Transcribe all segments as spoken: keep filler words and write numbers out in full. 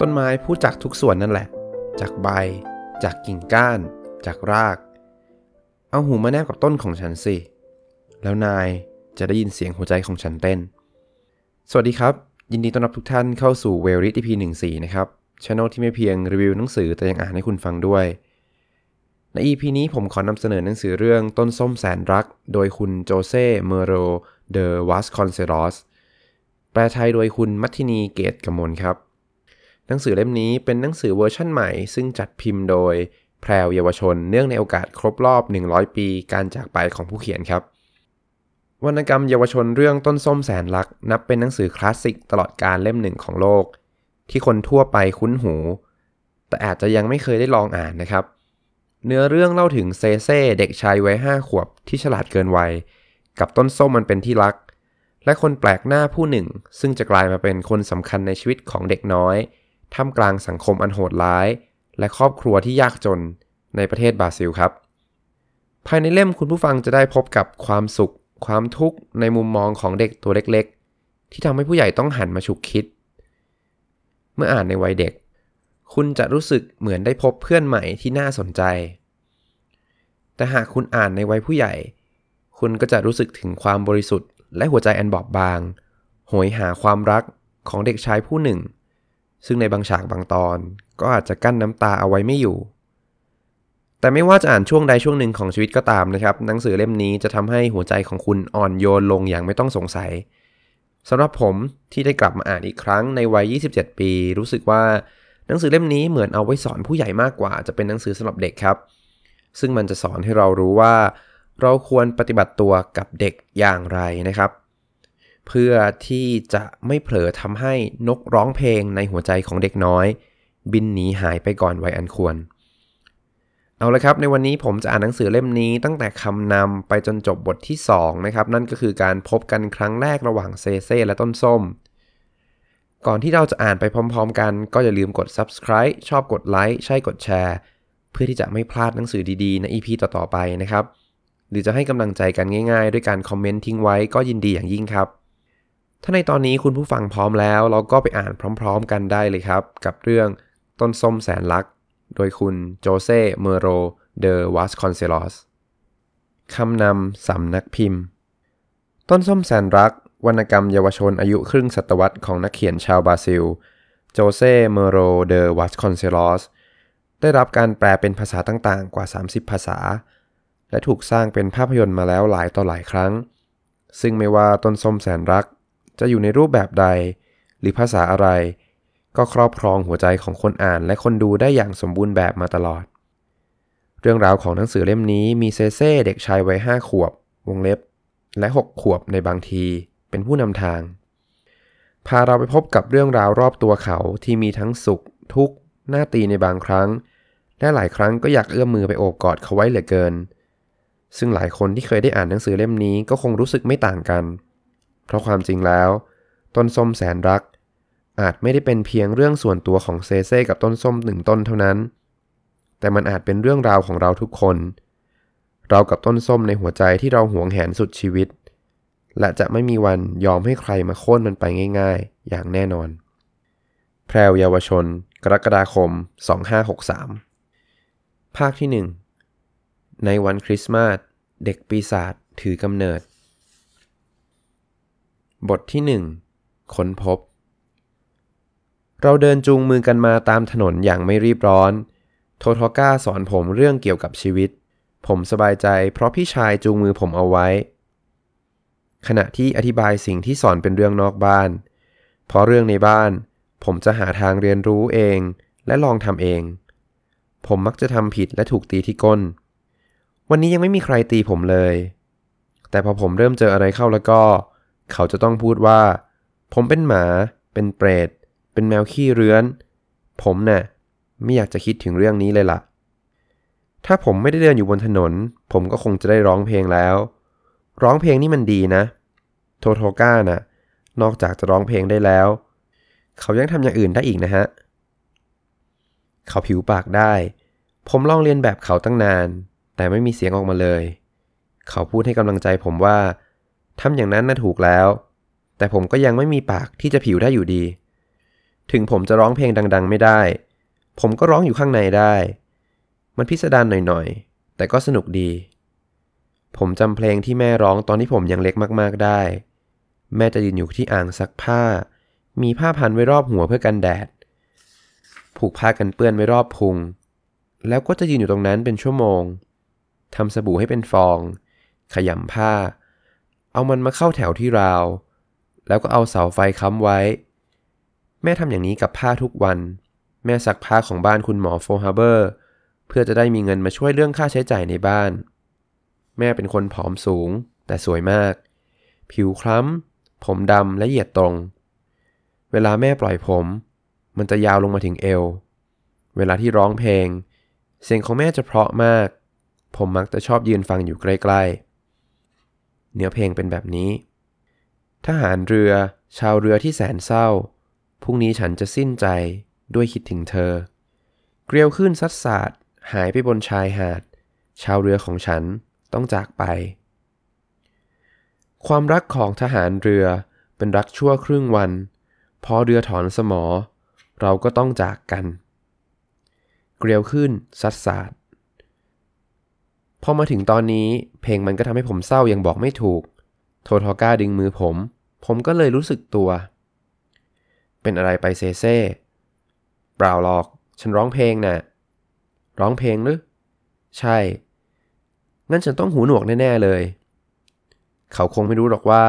ต้นไม้พูดจากทุกส่วนนั่นแหละจากใบจากกิ่งก้านจากรากเอาหูมาแนบกับต้นของฉันสิแล้วนายจะได้ยินเสียงหัวใจของฉันเต้นสวัสดีครับยินดีต้อนรับทุกท่านเข้าสู่ Wellreads อี พี สิบสี่นะครับ Channel ที่ไม่เพียงรีวิวหนังสือแต่ยังอ่านให้คุณฟังด้วยใน อี พี นี้ผมขอนำเสนอหนังสือเรื่องต้นส้มแสนรักโดยคุณโจเซ่เมโรเดอวาสคอนเซรอสแปลไทยโดยคุณมัทธินีเกตกมลครับหนังสือเล่มนี้เป็นหนังสือเวอร์ชั่นใหม่ซึ่งจัดพิมพ์โดยแพรวเยาวชนเนื่องในโอกาสครบรอบหนึ่งร้อยปีการจากไปของผู้เขียนครับวรรณกรรมเยาวชนเรื่องต้นส้มแสนรักนับเป็นหนังสือคลาสสิกตลอดกาลเล่มหนึ่งของโลกที่คนทั่วไปคุ้นหูแต่อาจจะยังไม่เคยได้ลองอ่านนะครับเนื้อเรื่องเล่าถึงเซเซ่เด็กชายวัยห้าขวบที่ฉลาดเกินวัยกับต้นส้มมันเป็นที่รักและคนแปลกหน้าผู้หนึ่งซึ่งจะกลายมาเป็นคนสำคัญในชีวิตของเด็กน้อยท่ามกลางสังคมอันโหดร้ายและครอบครัวที่ยากจนในประเทศบราซิลครับภายในเล่มคุณผู้ฟังจะได้พบกับความสุขความทุกข์ในมุมมองของเด็กตัวเล็กๆที่ทำให้ผู้ใหญ่ต้องหันมาฉุกคิดเมื่ออ่านในวัยเด็กคุณจะรู้สึกเหมือนได้พบเพื่อนใหม่ที่น่าสนใจแต่หากคุณอ่านในวัยผู้ใหญ่คุณก็จะรู้สึกถึงความบริสุทธิ์และหัวใจอันบอบบางโหยหาความรักของเด็กชายผู้หนึ่งซึ่งในบางฉากบางตอนก็อาจจะกั้นน้ำตาเอาไว้ไม่อยู่แต่ไม่ว่าจะอ่านช่วงใดช่วงหนึ่งของชีวิตก็ตามนะครับหนังสือเล่มนี้จะทำให้หัวใจของคุณอ่อนโยนลงอย่างไม่ต้องสงสัยสำหรับผมที่ได้กลับมาอ่านอีกครั้งในวัยยี่สิบเจ็ดปีรู้สึกว่าหนังสือเล่มนี้เหมือนเอาไว้สอนผู้ใหญ่มากกว่าจะเป็นหนังสือสำหรับเด็กครับซึ่งมันจะสอนให้เรารู้ว่าเราควรปฏิบัติตัวกับเด็กอย่างไรนะครับเพื่อที่จะไม่เผลอทำให้นกร้องเพลงในหัวใจของเด็กน้อยบินหนีหายไปก่อนวัยอันควรเอาละครับในวันนี้ผมจะอ่านหนังสือเล่มนี้ตั้งแต่คำนำไปจนจบบทที่สองนะครับนั่นก็คือการพบกันครั้งแรกระหว่างเซเซ่และต้นส้มก่อนที่เราจะอ่านไปพร้อมๆกันก็อย่าลืมกด Subscribe ชอบกดไลค์ใช่กดแชร์เพื่อที่จะไม่พลาดหนังสือดีๆใน อี พี ต่อๆไปนะครับหรือจะให้กำลังใจกันง่ายๆด้วยการคอมเมนต์ทิ้งไว้ก็ยินดีอย่างยิ่งครับถ้าในตอนนี้คุณผู้ฟังพร้อมแล้วเราก็ไปอ่านพร้อมๆกันได้เลยครับกับเรื่องต้นส้มแสนรักโดยคุณโจเซ่เมโรเดอวาสคอนเซลอสคำนำสำนักพิมพ์ต้นส้มแสนรักวรรณกรรมเยาวชนอายุครึ่งศตวรรษของนักเขียนชาวบราซิลโจเซ่เมโรเดอวาสคอนเซลอสได้รับการแปลเป็นภาษาต่างๆกว่าสามสิบภาษาและถูกสร้างเป็นภาพยนตร์มาแล้วหลายต่อหลายครั้งซึ่งไม่ว่าต้นส้มแสนรักจะอยู่ในรูปแบบใดหรือภาษาอะไรก็ครอบครองหัวใจของคนอ่านและคนดูได้อย่างสมบูรณ์แบบมาตลอดเรื่องราวของหนังสือเล่มนี้มีเซเซ่เด็กชายวัยห้าขวบวงเล็บและหกขวบในบางทีเป็นผู้นำทางพาเราไปพบกับเรื่องราวรอบตัวเขาที่มีทั้งสุขทุกข์หน้าตีในบางครั้งและหลายครั้งก็อยากเอื้อมมือไปโอบกอดเขาไว้เหลือเกินซึ่งหลายคนที่เคยได้อ่านหนังสือเล่มนี้ก็คงรู้สึกไม่ต่างกันเพราะความจริงแล้วต้นส้มแสนรักอาจไม่ได้เป็นเพียงเรื่องส่วนตัวของเซเซ่กับต้นส้มหนึ่งต้นเท่านั้นแต่มันอาจเป็นเรื่องราวของเราทุกคนเรากับต้นส้มในหัวใจที่เราหวงแหนสุดชีวิตและจะไม่มีวันยอมให้ใครมาโค่นมันไปง่ายๆอย่างแน่นอนแพรวเยาวชนกรกฎาคมสองพันห้าร้อยหกสิบสามภาคที่หนึ่งในวันคริสต์มาสเด็กปีศาจถือกำเนิดบทที่หนึ่งค้นพบเราเดินจูงมือกันมาตามถนนอย่างไม่รีบร้อนโทโทก้าสอนผมเรื่องเกี่ยวกับชีวิตผมสบายใจเพราะพี่ชายจูงมือผมเอาไว้ขณะที่อธิบายสิ่งที่สอนเป็นเรื่องนอกบ้านเพราะเรื่องในบ้านผมจะหาทางเรียนรู้เองและลองทำเองผมมักจะทำผิดและถูกตีที่ก้นวันนี้ยังไม่มีใครตีผมเลยแต่พอผมเริ่มเจออะไรเข้าแล้วก็เขาจะต้องพูดว่าผมเป็นหมาเป็นเปรตเป็นแมวขี้เรื้อนผมน่ะไม่อยากจะคิดถึงเรื่องนี้เลยล่ะถ้าผมไม่ได้เดินอยู่บนถนนผมก็คงจะได้ร้องเพลงแล้วร้องเพลงนี่มันดีนะโทโทก้าน่ะนอกจากจะร้องเพลงได้แล้วเขายังทำอย่างอื่นได้อีกนะฮะเขาผิวปากได้ผมลองเรียนแบบเขาตั้งนานแต่ไม่มีเสียงออกมาเลยเขาพูดให้กำลังใจผมว่าทำอย่างนั้นน่ะถูกแล้วแต่ผมก็ยังไม่มีปากที่จะผิวได้อยู่ดีโท ถึงผมจะร้องเพลงดังๆไม่ได้ผมก็ร้องอยู่ข้างในได้มันพิสดารหน่อยๆแต่ก็สนุกดีผมจำเพลงที่แม่ร้องตอนที่ผมยังเล็กมากๆได้แม่จะยืนอยู่ที่อ่างซักผ้ามีผ้าพันไว้รอบหัวเพื่อกันแดดผูกผ้ากันเปื้อนไว้รอบพุงแล้วก็จะยืนอยู่ตรงนั้นเป็นชั่วโมงทำสบู่ให้เป็นฟองขยำผ้าเอามันมาเข้าแถวที่ราวแล้วก็เอาเสาไฟค้ำไว้แม่ทำอย่างนี้กับผ้าทุกวันแม่ซักผ้าของบ้านคุณหมอโฟฮาเบอร์เพื่อจะได้มีเงินมาช่วยเรื่องค่าใช้จ่ายในบ้านแม่เป็นคนผอมสูงแต่สวยมากผิวคล้ำผมดำและเหยียดตรงเวลาแม่ปล่อยผมมันจะยาวลงมาถึงเอวเวลาที่ร้องเพลงเสียงของแม่จะเพราะมากผมมักจะชอบยืนฟังอยู่ใกล้ๆเนื้อเพลงเป็นแบบนี้ทหารเรือชาวเรือที่แสนเศร้าพรุ่งนี้ฉันจะสิ้นใจด้วยคิดถึงเธอเกลียวขึ้นซัดสาดหายไปบนชายหาดชาวเรือของฉันต้องจากไปความรักของทหารเรือเป็นรักชั่วครึ่งวันพอเรือถอนสมอเราก็ต้องจากกันเกลียวขึ้นซัดสาดพอมาถึงตอนนี้เพลงมันก็ทำให้ผมเศร้ายังบอกไม่ถูกโททอก้าดึงมือผมผมก็เลยรู้สึกตัวเป็นอะไรไปเซ่เซ่เปล่าหรอกฉันร้องเพลงน่ะร้องเพลงหรือใช่งั้นฉันต้องหูหนวกแน่ๆเลยเขาคงไม่รู้หรอกว่า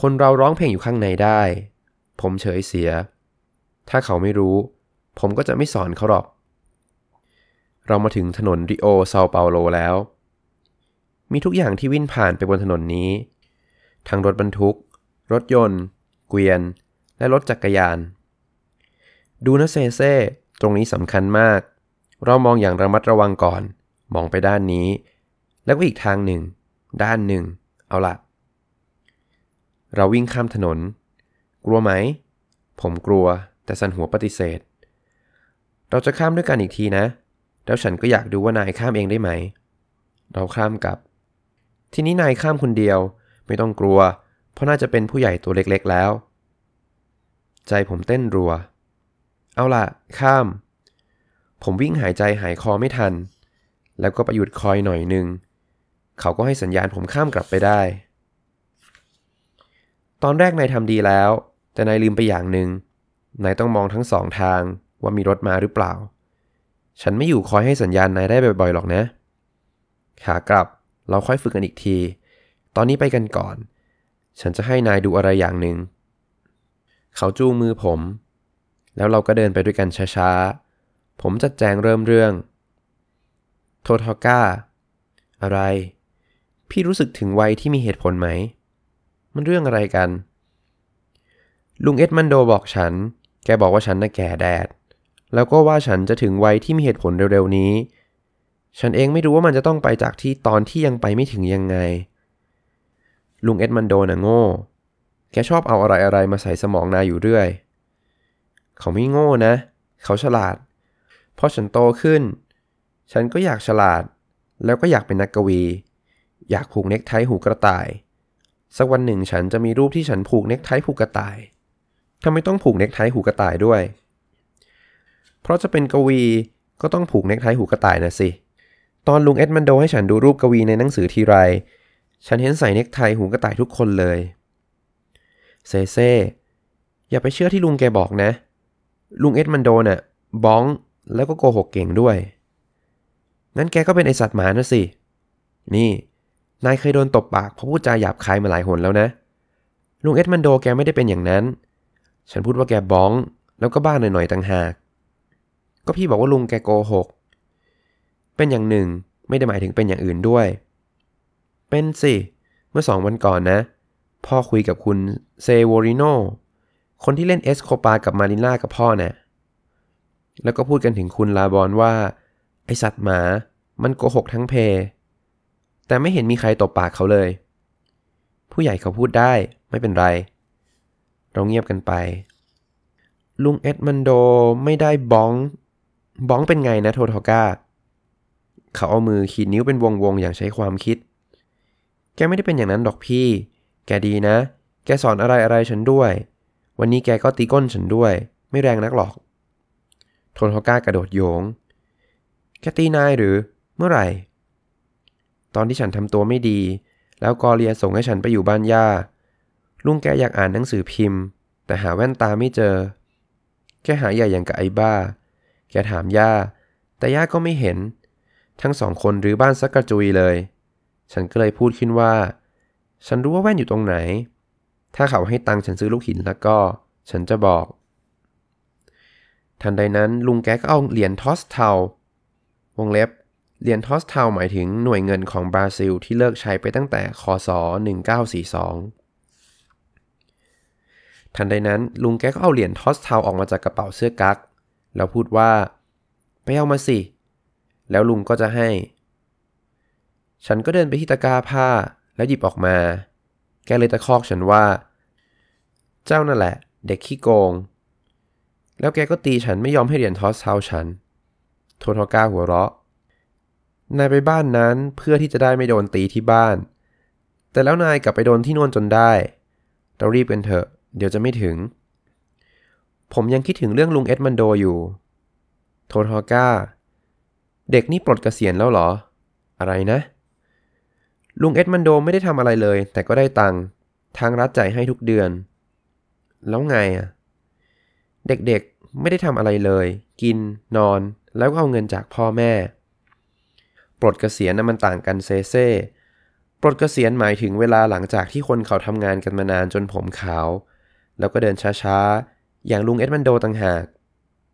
คนเราร้องเพลงอยู่ข้างในได้ผมเฉยเสียถ้าเขาไม่รู้ผมก็จะไม่สอนเขาหรอกเรามาถึงถนนริโอเซาเปาโลแล้วมีทุกอย่างที่วิ่งผ่านไปบนถนนนี้ทั้งรถบรรทุกรถยนต์เกวียนและรถจักรยานดูนะเซเซ่ตรงนี้สำคัญมากเรามองอย่างระมัดระวังก่อนมองไปด้านนี้แล้วก็อีกทางหนึ่งด้านหนึ่งเอาล่ะเราวิ่งข้ามถนนกลัวไหมผมกลัวแต่สั่นหัวปฏิเสธเราจะข้ามด้วยกันอีกทีนะแล้วฉันก็อยากดูว่านายข้ามเองได้ไหมเราข้ามกับทีนี้นายข้ามคนเดียวไม่ต้องกลัวเพราะน่าจะเป็นผู้ใหญ่ตัวเล็กๆแล้วใจผมเต้นรัวเอาล่ะข้ามผมวิ่งหายใจหายคอไม่ทันแล้วก็ประหยุดคอยหน่อยนึงเขาก็ให้สัญญาณผมข้ามกลับไปได้ตอนแรกนายทำดีแล้วแต่นายลืมไปอย่างนึงนายต้องมองทั้งสองทางว่ามีรถมาหรือเปล่าฉันไม่อยู่คอยให้สัญญาณนายได้บ่อยๆหรอกนะขากลับเราค่อยฝึกกันอีกทีตอนนี้ไปกันก่อนฉันจะให้นายดูอะไรอย่างหนึ่งเขาจูงมือผมแล้วเราก็เดินไปด้วยกันช้าๆผมจัดแจงเริ่มเรื่องโททอก้าอะไรพี่รู้สึกถึงวัยที่มีเหตุผลไหมมันเรื่องอะไรกันลุงเอ็ดมันโดบอกฉันแกบอกว่าฉันน่ะแก่แดดแล้วก็ว่าฉันจะถึงวัยที่มีเหตุผลเร็วๆนี้ฉันเองไม่รู้ว่ามันจะต้องไปจากที่ตอนที่ยังไปไม่ถึงยังไงลุงเอ็ดมันโดน่ะโง่แกชอบเอาอะไรอะไรมาใส่สมองนายอยู่เรื่อยเขาไม่โง่นะเขาฉลาดพอฉันโตขึ้นฉันก็อยากฉลาดแล้วก็อยากเป็นนักกวีอยากผูกเน็กไทผูกกระต่ายสักวันหนึ่งฉันจะมีรูปที่ฉันผูกเน็กไทผูกกระต่ายทำไมต้องผูกเน็กไทผูกกระต่ายด้วยเพราะจะเป็นกวีก็ต้องผูกเน็กไทผูกกระต่ายนะสิตอนลุงเอ็ดมันโดให้ฉันดูรูปกวีในหนังสือทีไรฉันเห็นใส่เน็กไทผูกกระต่ายทุกคนเลยเซเซ่อย่าไปเชื่อที่ลุงแกบอกนะลุงเอ็ดมันโดน่ะบ้องแล้วก็โกหกเก่งด้วยงั้นแกก็เป็นไอสัตว์หมานะสินี่นายเคยโดนตบปากเพราะพูดจาหยาบคายมาหลายหนแล้วนะลุงเอ็ดมันโดแกไม่ได้เป็นอย่างนั้นฉันพูดว่าแกบ้องแล้วก็บ้าหน่อยๆต่างหากก็พี่บอกว่าลุงแกโกหกเป็นอย่างหนึ่งไม่ได้หมายถึงเป็นอย่างอื่นด้วยเป็นสิเมื่อสองวันก่อนนะพ่อคุยกับคุณเซโวริโนคนที่เล่นเอสโคปากับมาริน่ากับพ่อเนี่ยแล้วก็พูดกันถึงคุณลาบอนว่าไอสัตว์หมามันโกหกทั้งเพแต่ไม่เห็นมีใครตบปากเขาเลยผู้ใหญ่เขาพูดได้ไม่เป็นไรเราเงียบกันไปลุงเอ็ดมันโดไม่ได้บ้องบ้องเป็นไงนะโททอก้าเขาเอามือขีดนิ้วเป็นวงๆอย่างใช้ความคิดแกไม่ได้เป็นอย่างนั้นดอกพี่แกดีนะแกสอนอะไรอะไรฉันด้วยวันนี้แกก็ตีก้นฉันด้วย ไม่แรงนักหรอกโทนฮอก้ากระโดดโยงแกตีนายหรือเมื่อไหร่ตอนที่ฉันทำตัวไม่ดีแล้วกอเลียส่งให้ฉันไปอยู่บ้านย่าลุงแกอยากอ่านหนังสือพิมพ์แต่หาแว่นตาไม่เจอแกหาใหญ่อย่างกับไอ้บ้าแกถามย่าแต่ย่าก็ไม่เห็นทั้งสองคนรื้อบ้านซักกระจุยเลยฉันก็เลยพูดขึ้นว่าฉันรู้ว่าแว่นอยู่ตรงไหนถ้าเขาให้ตังค์ฉันซื้อลูกหินแล้วก็ฉันจะบอกทันใดนั้นลุงแกก็เอาเหรียญทอสเทาวงเล็บเหรียญทอสเทาหมายถึงหน่วยเงินของบราซิลที่เลิกใช้ไปตั้งแต่ค.ศ.หนึ่งเก้าสี่สองทันใดนั้นลุงแกก็เอาเหรียญทอสเทาออกมาจากกระเป๋าเสื้อกั๊กแล้วพูดว่าไปเอามาสิแล้วลุงก็จะให้ฉันก็เดินไปที่ตะกร้าผ้าแล้วหยิบออกมาแกเลยตะคอกฉันว่าเจ้านั่นแหละเด็กขี้โกงแล้วแกก็ตีฉันไม่ยอมให้เหรียญทอสเทาฉันโททอก้าหัวเราะนายไปบ้านนั้นเพื่อที่จะได้ไม่โดนตีที่บ้านแต่แล้วนายกลับไปโดนที่โน่นจนได้เรารีบกันเถอะเดี๋ยวจะไม่ถึงผมยังคิดถึงเรื่องลุงเอ็ดมันโดอยู่โททอก้าเด็กนี่ปลดเกษียณแล้วเหรออะไรนะลุงเอ็ดมันโดไม่ได้ทำอะไรเลยแต่ก็ได้ตังค์ทางรัฐจ่ายให้ทุกเดือนแล้วไงอ่ะเด็กๆไม่ได้ทำอะไรเลยกินนอนแล้วก็เอาเงินจากพ่อแม่ปลดเกษียณน่ะมันต่างกันเซ่เซ่ปลดเกษียณหมายถึงเวลาหลังจากที่คนเขาทำงานกันมานานจนผมขาวแล้วก็เดินช้าๆอย่างลุงเอ็ดมันโดต่างหาก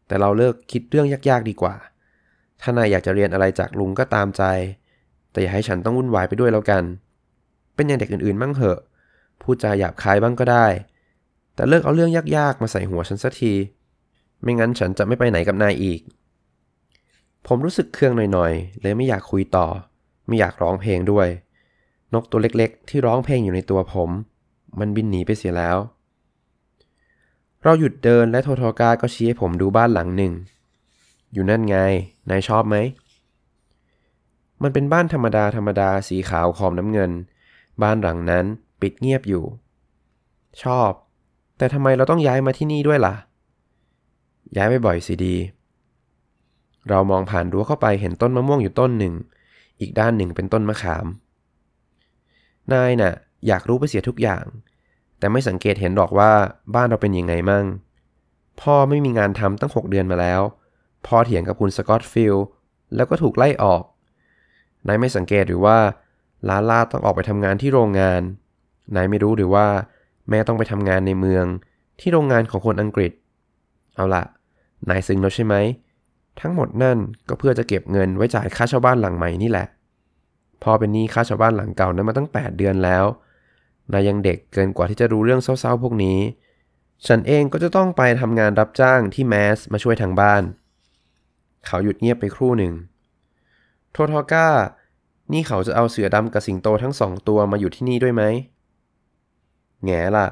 แต่เราเลิกคิดเรื่องยากๆดีกว่าถ้านายอยากจะเรียนอะไรจากลุงก็ตามใจแต่อย่าให้ฉันต้องวุ่นวายไปด้วยแล้วกันเป็นอย่างเด็กอื่นๆมั่งเหอะพูดจาหยาบคายบ้างก็ได้แต่เลิกเอาเรื่องยากๆมาใส่หัวฉันสักทีไม่งั้นฉันจะไม่ไปไหนกับนายอีกผมรู้สึกเคืองหน่อยๆเลยไม่อยากคุยต่อไม่อยากร้องเพลงด้วยนกตัวเล็กๆที่ร้องเพลงอยู่ในตัวผมมันบินหนีไปเสียแล้วเราหยุดเดินและโทโทกาก็ชี้ให้ผมดูบ้านหลังหนึ่งอยู่นั่นไงนายชอบไหมมันเป็นบ้านธรรมดาธรรมดาสีขาวขอมน้ำเงินบ้านหลังนั้นปิดเงียบอยู่ชอบแต่ทำไมเราต้องย้ายมาที่นี่ด้วยล่ะย้ายไปบ่อยสิดีเรามองผ่านรั้วเข้าไปเห็นต้นมะม่วงอยู่ต้นหนึ่งอีกด้านหนึ่งเป็นต้นมะขามนายน่ะอยากรู้ไปเสียทุกอย่างแต่ไม่สังเกตเห็นหรอกว่าบ้านเราเป็นยังไงมั่งพ่อไม่มีงานทำตั้งหกเดือนมาแล้วพ่อเถียงกับคุณสกอตฟิลด์แล้วก็ถูกไล่ออกนายไม่สังเกตหรือว่าลาลาต้องออกไปทำงานที่โรงงานนายไม่รู้หรือว่าแม่ต้องไปทำงานในเมืองที่โรงงานของคนอังกฤษเอาล่ะนายซึ้งแล้วใช่ไหมทั้งหมดนั่นก็เพื่อจะเก็บเงินไว้จ่ายค่าเช่าบ้านหลังใหม่นี่แหละพ่อเป็นหนี้ค่าเช่าบ้านหลังเก่านั้นมาตั้งแปดเดือนแล้วนายยังเด็กเกินกว่าที่จะรู้เรื่องเศร้าๆพวกนี้ฉันเองก็จะต้องไปทำงานรับจ้างที่แมสมาช่วยทางบ้านเขาหยุดเงียบไปครู่หนึ่งโททอก้านี่เขาจะเอาเสือดำกับสิงโตทั้งสองตัวมาอยู่ที่นี่ด้วยไหมแง่ล่ะ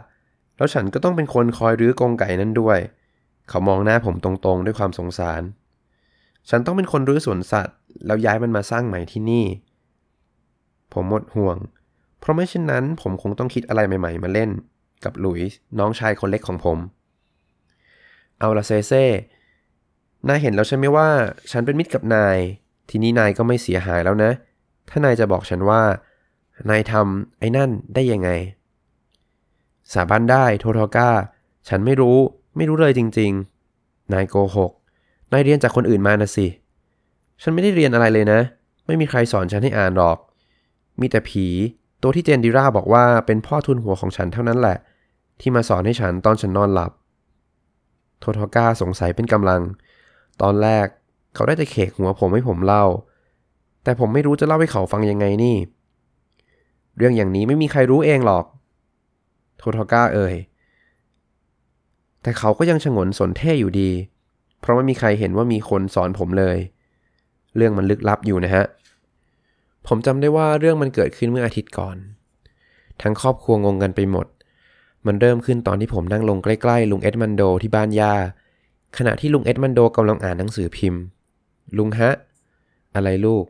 แล้วฉันก็ต้องเป็นคนคอยรื้อกรงไก่นั่นด้วยเขามองหน้าผมตรงๆด้วยความสงสารฉันต้องเป็นคนรื้อสวนสัตว์แล้วย้ายมันมาสร้างใหม่ที่นี่ผมหมดห่วงเพราะไม่เช่นนั้นผมคงต้องคิดอะไรใหม่ๆมาเล่นกับหลุยส์น้องชายคนเล็กของผมเอาละเซเซ่นายเห็นแล้วใช่ไหมว่าฉันเป็นมิตรกับนายทีนี้นายก็ไม่เสียหายแล้วนะถ้านายจะบอกฉันว่านายทำไอ้นั่นได้ยังไงสาบานได้โททอก้าฉันไม่รู้ไม่รู้เลยจริงๆนายโกหกนายเรียนจากคนอื่นมานะสิฉันไม่ได้เรียนอะไรเลยนะไม่มีใครสอนฉันให้อ่านหรอกมีแต่ผีตัวที่เจนดิราบอกว่าเป็นพ่อทุนหัวของฉันเท่านั้นแหละที่มาสอนให้ฉันตอนฉันนอนหลับโททอก้าสงสัยเป็นกำลังตอนแรกเขาได้แต่เขกหัวผมให้ผมเล่าแต่ผมไม่รู้จะเล่าให้เขาฟังยังไงนี่เรื่องอย่างนี้ไม่มีใครรู้เองหรอกโททอก้าเอ่ยแต่เขาก็ยังฉงนสนเท่อยู่ดีเพราะไม่มีใครเห็นว่ามีคนสอนผมเลยเรื่องมันลึกลับอยู่นะฮะผมจำได้ว่าเรื่องมันเกิดขึ้นเมื่ออาทิตย์ก่อนทั้งครอบครัวงงกันไปหมดมันเริ่มขึ้นตอนที่ผมนั่งลงใกล้ๆลุงเอ็ดมันโดที่บ้านย่าขณะที่ลุงเอ็ดมันโดกำลังอ่านหนังสือพิมพ์ลุงฮะอะไรลูก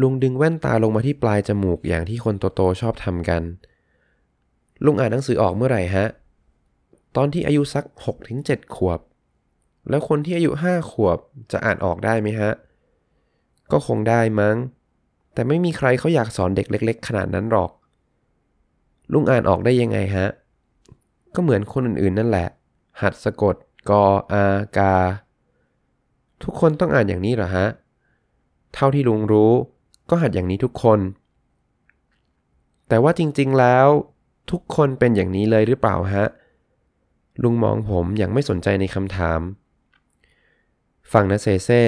ลุงดึงแว่นตาลงมาที่ปลายจมูกอย่างที่คนโตๆชอบทำกันลุงอ่านหนังสือออกเมื่อไหร่ฮะตอนที่อายุสักหกถึงเจ็ดขวบ แล้วคนที่อายุห้าขวบจะอ่านออกได้ไหมฮะก็คงได้มั้งแต่ไม่มีใครเขาอยากสอนเด็กเล็กๆขนาดนั้นหรอกลุงอ่านออกได้ยังไงฮะก็เหมือนคนอื่นๆนั่นแหละหัดสะกดกออากาทุกคนต้องอ่านอย่างนี้เหรอฮะเท่าที่ลุงรู้ก็หัดอย่างนี้ทุกคนแต่ว่าจริงๆแล้วทุกคนเป็นอย่างนี้เลยหรือเปล่าฮะลุงมองผมอย่างไม่สนใจในคำถามฟังนะเซเซ่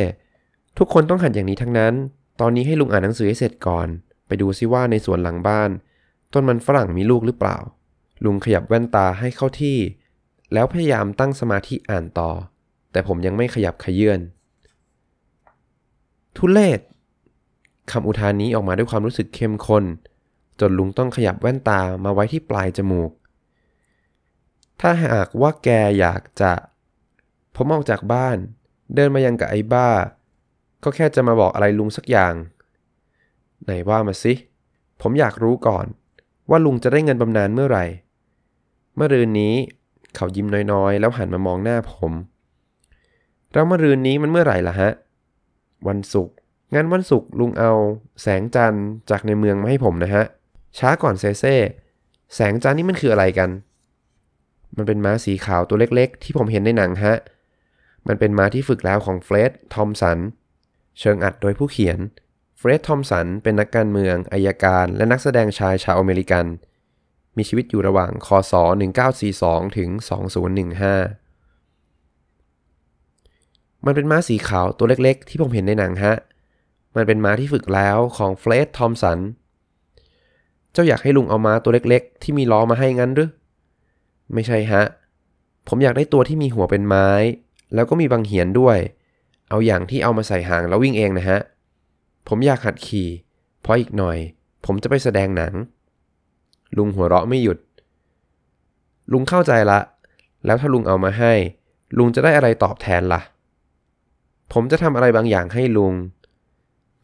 ทุกคนต้องหัดอย่างนี้ทั้งนั้นตอนนี้ให้ลุงอ่านหนังสือให้เสร็จก่อนไปดูซิว่าในสวนหลังบ้านต้นมันฝรั่งมีลูกหรือเปล่าลุงขยับแว่นตาให้เข้าที่แล้วพยายามตั้งสมาธิอ่านต่อแต่ผมยังไม่ขยับเขยื้อนทุเรศคำอุทานนี้ออกมาด้วยความรู้สึกเข้มข้นจนลุงต้องขยับแว่นตามาไว้ที่ปลายจมูกถ้าหากว่าแกอยากจะผมออกจากบ้านเดินมายังกับไอ้บ้าก็แค่จะมาบอกอะไรลุงสักอย่างไหนว่ามาสิผมอยากรู้ก่อนว่าลุงจะได้เงินบำนาญเมื่อไหร่เมื่อรืนนี้เขายิ้มน้อยๆแล้วหันมามองหน้าผมแล้วเมื่อรืนนี้มันเมื่อไหร่ล่ะฮะวันศุกร์งั้นวันศุกร์ลุงเอาแสงจันทร์จากในเมืองมาให้ผมนะฮะช้าก่อนเซเซ่แสงจันทร์นี่มันคืออะไรกันมันเป็นม้าสีขาวตัวเล็กๆที่ผมเห็นในหนังฮะมันเป็นม้าที่ฝึกแล้วของเฟร็ด ทอมสันเชิงอัดโดยผู้เขียนเฟร็ด ทอมสันเป็นนักการเมืองอัยการและนักแสดงชายชาวอเมริกันมีชีวิตอยู่ระหว่างค.ศ.หนึ่งเก้าสี่สองถึงสองพันสิบห้ามันเป็นม้าสีขาวตัวเล็กๆที่ผมเห็นในหนังฮะมันเป็นม้าที่ฝึกแล้วของเฟร็ด ทอมสันเจ้าอยากให้ลุงเอาม้าตัวเล็กๆที่มีล้อมาให้งั้นหรือไม่ใช่ฮะผมอยากได้ตัวที่มีหัวเป็นไม้แล้วก็มีบังเหียนด้วยเอาอย่างที่เอามาใส่หางแล้ววิ่งเองนะฮะผมอยากหัดขี่เพราะอีกหน่อยผมจะไปแสดงหนังลุงหัวเราะไม่หยุดลุงเข้าใจละแล้วถ้าลุงเอามาให้ลุงจะได้อะไรตอบแทนล่ะผมจะทำอะไรบางอย่างให้ลุง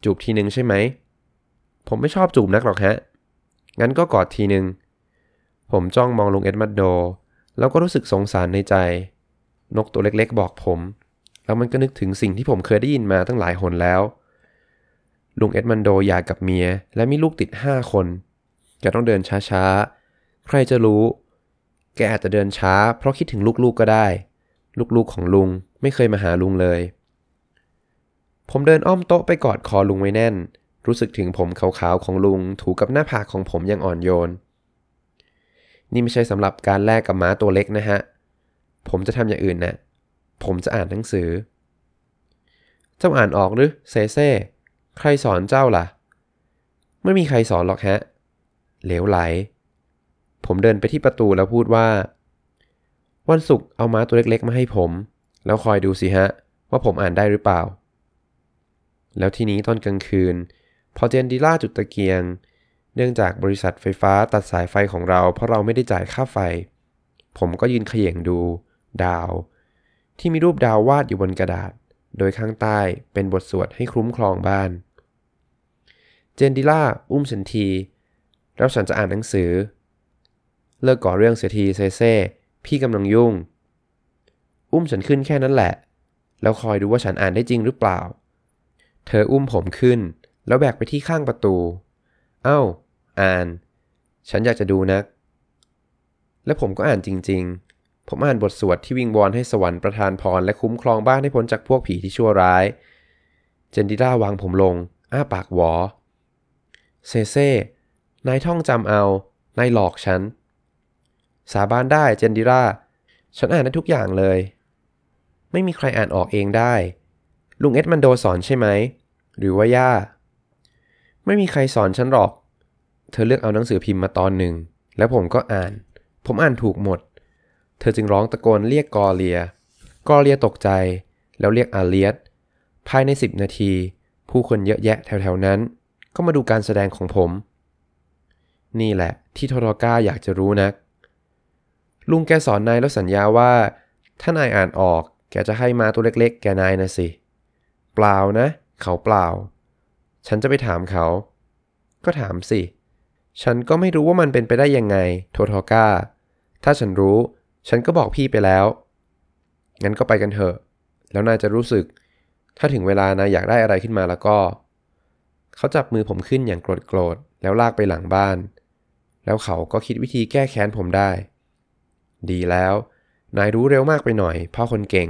จูบทีนึงใช่ไหมผมไม่ชอบจูบนักหรอกฮะงั้นก็กอดทีนึงผมจ้องมองลุงเอ็ดมัดโดแล้วก็รู้สึกสงสารในใจนกตัวเล็กๆบอกผมแล้วมันก็นึกถึงสิ่งที่ผมเคยได้ยินมาตั้งหลายหนแล้วลุงเอ็ดมันโดหย่ากับเมียและมีลูกติดห้าคนจะต้องเดินช้าๆใครจะรู้แกอาจจะเดินช้าเพราะคิดถึงลูกๆก็ได้ลูกๆของลุงไม่เคยมาหาลุงเลยผมเดินอ้อมโต๊ะไปกอดคอลุงไว้แน่นรู้สึกถึงผมขาวๆของลุงถูกับหน้าผากของผมอย่างอ่อนโยนนี่ไม่ใช่สำหรับการแลกกับม้าตัวเล็กนะฮะผมจะทำอย่างอื่นนะผมจะอ่านหนังสือเจ้าอ่านออกหรือเซเซ่ใครสอนเจ้าล่ะไม่มีใครสอนหรอกฮะเหลวไหลผมเดินไปที่ประตูแล้วพูดว่าวันศุกร์เอาม้าตัวเล็กๆมาให้ผมแล้วคอยดูสิฮะว่าผมอ่านได้หรือเปล่าแล้วทีนี้ตอนกลางคืนพอเจนดิล่าจุดตะเกียงเนื่องจากบริษัทไฟฟ้าตัดสายไฟของเราเพราะเราไม่ได้จ่ายค่าไฟผมก็ยืนเขย่งดูดาวที่มีรูปดาววาดอยู่บนกระดาษโดยข้างใต้เป็นบทสวดให้คุ้มครองบ้านเจนดิล่าอุ้มฉันทีแล้วฉันจะอ่านหนังสือเลิกก่อเรื่องเสียทีเซเซ่พี่กำลังยุ่งอุ้มฉันขึ้นแค่นั้นแหละแล้วคอยดูว่าฉันอ่านได้จริงหรือเปล่าเธออุ้มผมขึ้นแล้วแบกไปที่ข้างประตูเอ้าอ่านฉันอยากจะดูนักและผมก็อ่านจริงๆผมอ่านบทสวดที่วิงวอนให้สวรรค์ประทานพรและคุ้มครองบ้านให้พ้นจากพวกผีที่ชั่วร้ายเจนดิล่าวางผมลงอ้าปากหวอเซเซ่นายท่องจำเอานายหลอกฉันสาบานได้เจนดิล่าฉันอ่านได้ทุกอย่างเลยไม่มีใครอ่านออกเองได้ลุงเอ็ดมันโดสอนใช่ไหมหรือว่าย่าไม่มีใครสอนฉันหรอกเธอเลือกเอาหนังสือพิมพ์มาตอนหนึ่งแล้วผมก็อ่านผมอ่านถูกหมดเธอจึงร้องตะโกนเรียกกอเลียกอเลียตกใจแล้วเรียกอาเลียสภายในสิบนาทีผู้คนเยอะแยะแถวๆนั้นก็มาดูการแสดงของผมนี่แหละที่ทอร์ก้าอยากจะรู้นักลุงแกสอนนายแล้วสัญญาว่าถ้านายอ่านออกแกจะให้มาตัวเล็กๆแกนายนะสิเปล่านะเขาเปล่าฉันจะไปถามเขาก็ถามสิฉันก็ไม่รู้ว่ามันเป็นไปได้ยังไงโททอก้าถ้าฉันรู้ฉันก็บอกพี่ไปแล้วงั้นก็ไปกันเถอะ แล้วนายจะรู้สึกถ้าถึงเวลานายอยากได้อะไรขึ้นมาแล้วก็เขาจับมือผมขึ้นอย่างโกรธๆแล้วลากไปหลังบ้านแล้วเขาก็คิดวิธีแก้แค้นผมได้ดีแล้วนายรู้เร็วมากไปหน่อยพ่อคนเก่ง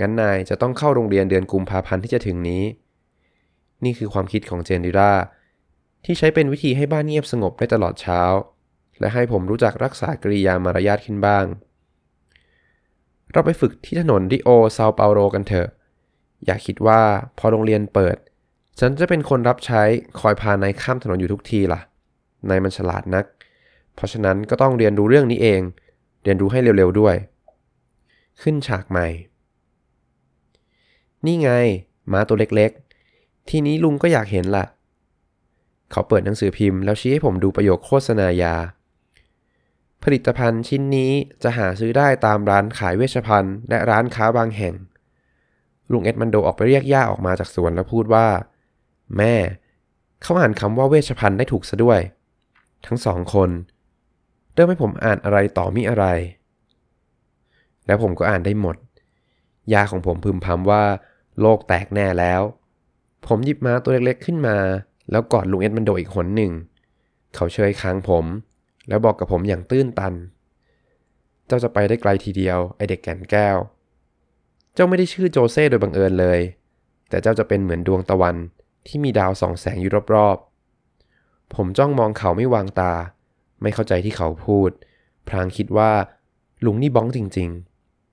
งั้นนายจะต้องเข้าโรงเรียนเดือนกุมภาพันธ์ที่จะถึงนี้นี่คือความคิดของเจนดิราที่ใช้เป็นวิธีให้บ้านเงียบสงบได้ตลอดเช้าและให้ผมรู้จักรักษากริยามารยาทขึ้นบ้างเราไปฝึกที่ถนนริโอเซาเปาโลกันเถอะอย่าคิดว่าพอโรงเรียนเปิดฉันจะเป็นคนรับใช้คอยพานายข้ามถนนอยู่ทุกทีล่ะนายมันฉลาดนักเพราะฉะนั้นก็ต้องเรียนรู้เรื่องนี้เองเรียนรู้ให้เร็วๆด้วยขึ้นฉากใหม่นี่ไงม้าตัวเล็กๆทีนี้ลุงก็อยากเห็นล่ะเขาเปิดหนังสือพิมพ์แล้วชี้ให้ผมดูประโยคโฆษณายาผลิตภัณฑ์ชิ้นนี้จะหาซื้อได้ตามร้านขายเวชภัณฑ์และร้านค้าบางแห่งลุงเอ็ดมันโดออกไปเรียกย่าออกมาจากสวนแล้วพูดว่าแม่เขาอ่านคำว่าเวชภัณฑ์ได้ถูกซะด้วยทั้งสองคนเริ่มให้ผมอ่านอะไรต่อมิอะไรแล้วผมก็อ่านได้หมดย่าของผมพึมพำว่าโลกแตกแน่แล้วผมหยิบม้าตัวเล็กๆขึ้นมาแล้วกอดลุงเอ็ดมันโดอีกหนหนึ่งเขาเชยค้างผมแล้วบอกกับผมอย่างตื้นตันเจ้าจะไปได้ไกลทีเดียวไอเด็กแก่นแก้วเจ้าไม่ได้ชื่อโจเซ่โดยบังเอิญเลยแต่เจ้าจะเป็นเหมือนดวงตะวันที่มีดาวส่องแสงอยู่รอบๆผมจ้องมองเขาไม่วางตาไม่เข้าใจที่เขาพูดพลางคิดว่าลุงนี่บ้องจริง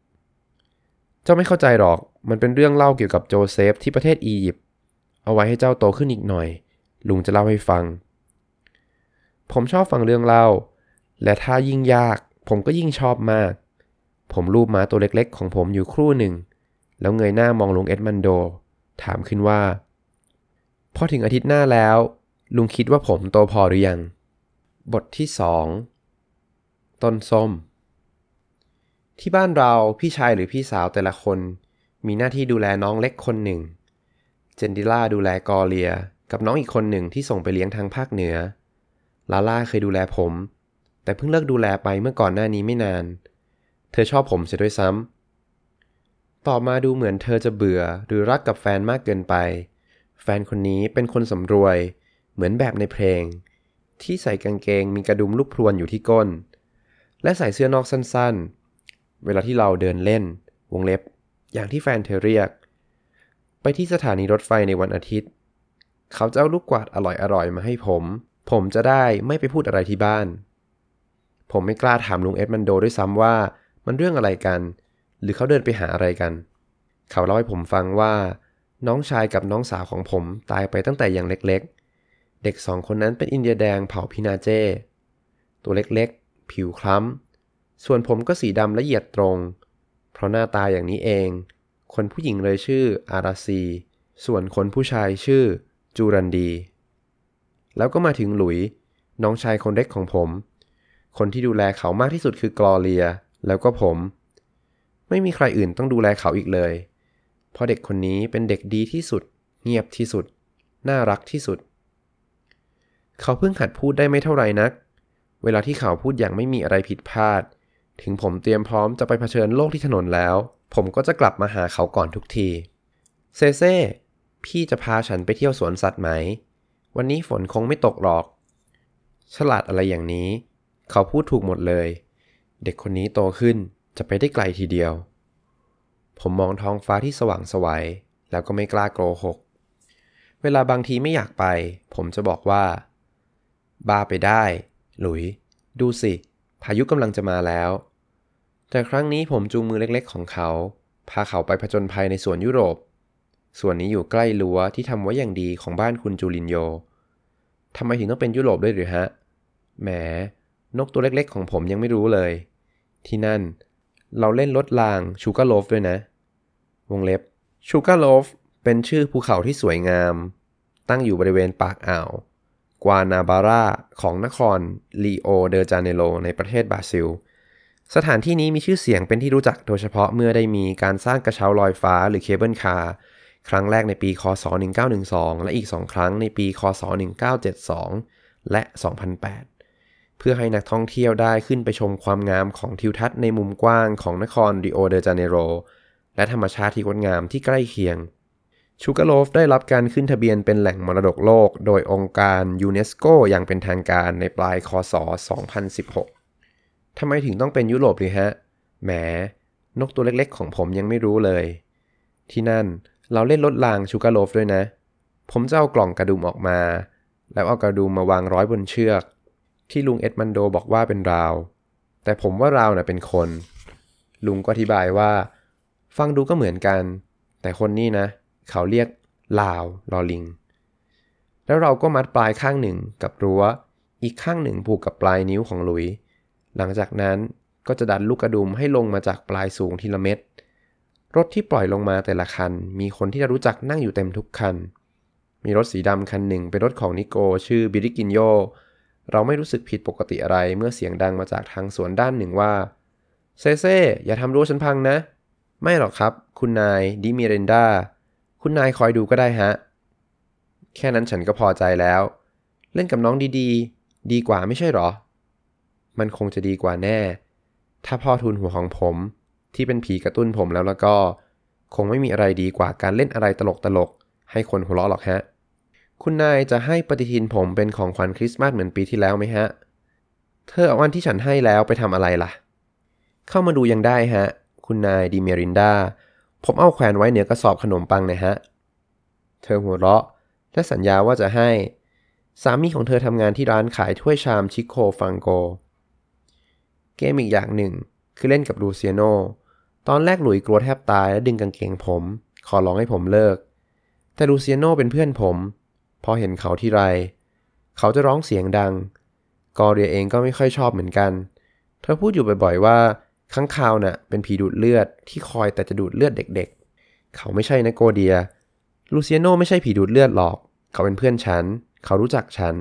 ๆเจ้าไม่เข้าใจหรอกมันเป็นเรื่องเล่าเกี่ยวกับโจเซฟที่ประเทศอียิปต์เอาไว้ให้เจ้าโตขึ้นอีกหน่อยลุงจะเล่าให้ฟังผมชอบฟังเรื่องเล่าและถ้ายิ่งยากผมก็ยิ่งชอบมากผมลูบม้าตัวเล็กๆของผมอยู่ครู่หนึ่งแล้วเงยหน้ามองลุงเอ็ดมันโดถามขึ้นว่าพอถึงอาทิตย์หน้าแล้วลุงคิดว่าผมโตพอหรือยังบทที่สองต้นส้มที่บ้านเราพี่ชายหรือพี่สาวแต่ละคนมีหน้าที่ดูแลน้องเล็กคนหนึ่งเจนดิล่าดูแลกอเลียกับน้องอีกคนหนึ่งที่ส่งไปเลี้ยงทางภาคเหนือลาล่าเคยดูแลผมแต่เพิ่งเลิกดูแลไปเมื่อก่อนหน้านี้ไม่นานเธอชอบผมเสียด้วยซ้ำต่อมาดูเหมือนเธอจะเบื่อหรือรักกับแฟนมากเกินไปแฟนคนนี้เป็นคนสำรวยเหมือนแบบในเพลงที่ใส่กางเกงมีกระดุมลูกพรวนอยู่ที่ก้นและใส่เสื้อนอกสั้นๆเวลาที่เราเดินเล่นวงเล็บอย่างที่แฟนเธอเรียกไปที่สถานีรถไฟในวันอาทิตย์เขาจะเอาลูกกวาดอร่อยๆมาให้ผมผมจะได้ไม่ไปพูดอะไรที่บ้านผมไม่กล้าถามลุงเอ็ดมันโดด้วยซ้ำว่ามันเรื่องอะไรกันหรือเขาเดินไปหาอะไรกันเขาเล่าให้ผมฟังว่าน้องชายกับน้องสาวของผมตายไปตั้งแต่ยังเล็กๆเด็กสองคนนั้นเป็นอินเดียแดงเผ่าพินาเจตัวเล็กๆผิวคล้ำส่วนผมก็สีดำละเอียดตรงเพราะหน้าตาอย่างนี้เองคนผู้หญิงเลยชื่ออาราซีส่วนคนผู้ชายชื่อจูรันดีแล้วก็มาถึงหลุยน้องชายคนเล็กของผมคนที่ดูแลเขามากที่สุดคือกลอเรียแล้วก็ผมไม่มีใครอื่นต้องดูแลเขาอีกเลยเพราะเด็กคนนี้เป็นเด็กดีที่สุดเงียบที่สุดน่ารักที่สุดเขาเพิ่งหัดพูดได้ไม่เท่าไหร่นักเวลาที่เขาพูดอย่างไม่มีอะไรผิดพลาดถึงผมเตรียมพร้อมจะไปเผชิญโลกที่ถนนแล้วผมก็จะกลับมาหาเขาก่อนทุกทีเซเซ่พี่จะพาฉันไปเที่ยวสวนสัตว์ไหมวันนี้ฝนคงไม่ตกหรอกฉลาดอะไรอย่างนี้เขาพูดถูกหมดเลยเด็กคนนี้โตขึ้นจะไปได้ไกลทีเดียวผมมองท้องฟ้าที่สว่างไสวแล้วก็ไม่กล้าโกหกเวลาบางทีไม่อยากไปผมจะบอกว่าบ้าไปได้หลุยดูสิพายุกำลังจะมาแล้วแต่ครั้งนี้ผมจูงมือเล็กๆของเขาพาเขาไปผจญภัยในสวนยุโรปส่วนนี้อยู่ใกล้รั้วที่ทำไว้อย่างดีของบ้านคุณจูรินโยทำไมถึงต้องเป็นยุโรปด้วยหรือฮะแหมนกตัวเล็กๆของผมยังไม่รู้เลยที่นั่นเราเล่นรถรางชูการ์โลฟด้วยนะวงเล็บชูการ์โลฟเป็นชื่อภูเขาที่สวยงามตั้งอยู่บริเวณปากอ่าวกัวนาบาราของนครริโอเดจาเนโรในประเทศบราซิลสถานที่นี้มีชื่อเสียงเป็นที่รู้จักโดยเฉพาะเมื่อได้มีการสร้างกระเช้าลอยฟ้าหรือเคเบิลคาร์ครั้งแรกในปีค.ศ.หนึ่งเก้าหนึ่งสองและอีกสองครั้งในปีค.ศ.หนึ่งเก้าเจ็ดสองและสองพันแปดเพื่อให้นักท่องเที่ยวได้ขึ้นไปชมความงามของทิวทัศน์ในมุมกว้างของนครริโอเดจาเนโร และธรรมชาติที่งดงามที่ใกล้เคียงชูการ์โลฟได้รับการขึ้นทะเบียนเป็นแหล่งมรดกโลกโดยองค์การยูเนสโกอย่างเป็นทางการในปลายคอ ศอ สองพันสิบหกทำไมถึงต้องเป็นยุโรปดิฮะแหมนกตัวเล็กๆของผมยังไม่รู้เลยที่นั่นเราเล่นรถรางชูการ์โลฟด้วยนะผมจะเอากล่องกระดุมออกมาแล้วเอากระดุมมาวางร้อยบนเชือกที่ลุงเอ็ดมันโดบอกว่าเป็นราวแต่ผมว่าราวน่ะเป็นคนลุงก็อธิบายว่าฟังดูก็เหมือนกันแต่คนนี้นะเขาเรียกลาวลอลิงแล้วเราก็มัดปลายข้างหนึ่งกับรั้วอีกข้างหนึ่งผูกกับปลายนิ้วของหลุยหลังจากนั้นก็จะดันลูกกระดุมให้ลงมาจากปลายสูงทีละเม็ดรถที่ปล่อยลงมาแต่ละคันมีคนที่จะรู้จักนั่งอยู่เต็มทุกคันมีรถสีดำคันหนึ่งเป็นรถของนิโกชื่อบิริกินโยเราไม่รู้สึกผิดปกติอะไรเมื่อเสียงดังมาจากทางสวนด้านหนึ่งว่าเซเซ่อย่าทำรั้วฉันพังนะไม่หรอกครับคุณนายดิมิเรนดาคุณนายคอยดูก็ได้ฮะแค่นั้นฉันก็พอใจแล้วเล่นกับน้องดีๆ ดี, ดีกว่าไม่ใช่หรอมันคงจะดีกว่าแน่ถ้าพ่อทูลหัวของผมที่เป็นผีกระตุ้นผมแล้วแล้วก็คงไม่มีอะไรดีกว่าการเล่นอะไรตลกๆให้คนหัวเราะหรอกฮะคุณนายจะให้ปฏิทินผมเป็นของขวัญคริสต์มาสเหมือนปีที่แล้วไหมฮะเธอเอาวันที่ฉันให้แล้วไปทำอะไรล่ะเข้ามาดูยังได้ฮะคุณนายดิเมรินดาผมเอาแขวนไว้เหนือกระสอบขนมปังนะฮะเธอหัวเราะและสัญญาว่าจะให้สามีของเธอทำงานที่ร้านขายถ้วยชามชิโคฟังโกเกมอีกอย่างหนึ่งคือเล่นกับลูเซียโนตอนแรกหลุยกลัวแทบตายและดึงกางเกงผมขอร้องให้ผมเลิกแต่ลูเซียโนเป็นเพื่อนผมพอเห็นเขาทีไรเขาจะร้องเสียงดังกอเรียเองก็ไม่ค่อยชอบเหมือนกันเธอพูดอยู่บ่อยๆว่าค้างคาวน่ะเป็นผีดูดเลือดที่คอยแต่จะดูดเลือดเด็กๆเขาไม่ใช่นะโกเดียลูเซียโนไม่ใช่ผีดูดเลือดหรอกเขาเป็นเพื่อนฉันเขารู้จักฉัน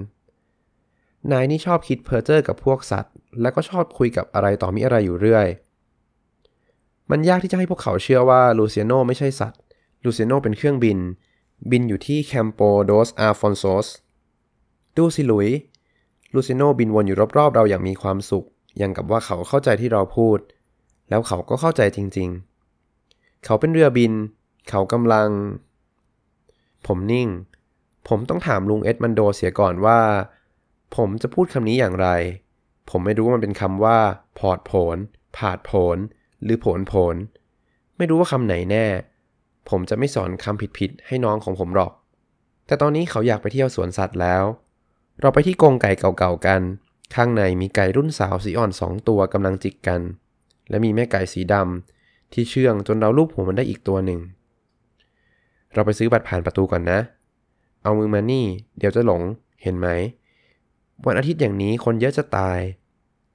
นายนี่ชอบคิดเพ้อเจ้อกับพวกสัตว์แล้วก็ชอบคุยกับอะไรต่อมีอะไรอยู่เรื่อยมันยากที่จะให้พวกเขาเชื่อว่าลูเซียโนไม่ใช่สัตว์ลูเซียโนเป็นเครื่องบินบินอยู่ที่แคมโปโดสอาฟอนโซสดูสิลุยลูเซียโนบินวนอยู่รอบๆเราอย่างมีความสุขอย่างกับว่าเขาเข้าใจที่เราพูดแล้วเขาก็เข้าใจจริงๆเขาเป็นเรือบินเขากำลังผมนิ่งผมต้องถามลุงเอ็ดมันโดเสียก่อนว่าผมจะพูดคำนี้อย่างไรผมไม่รู้ว่ามันเป็นคำว่าพอดโผนผาดโผนหรือโผนโผนไม่รู้ว่าคำไหนแน่ผมจะไม่สอนคำผิดๆให้น้องของผมหรอกแต่ตอนนี้เขาอยากไปเที่ยวสวนสัตว์แล้วเราไปที่กรงไก่เก่าๆกันข้างในมีไก่รุ่นสาวสีอ่อนสองตัวกำลังจิกกันและมีแม่ไก่สีดำที่เชื่องจนเราลูบหัวมันได้อีกตัวหนึ่งเราไปซื้อบัตรผ่านประตูก่อนนะเอามือมานี่เดี๋ยวจะหลงเห็นไหมวันอาทิตย์อย่างนี้คนเยอะจะตาย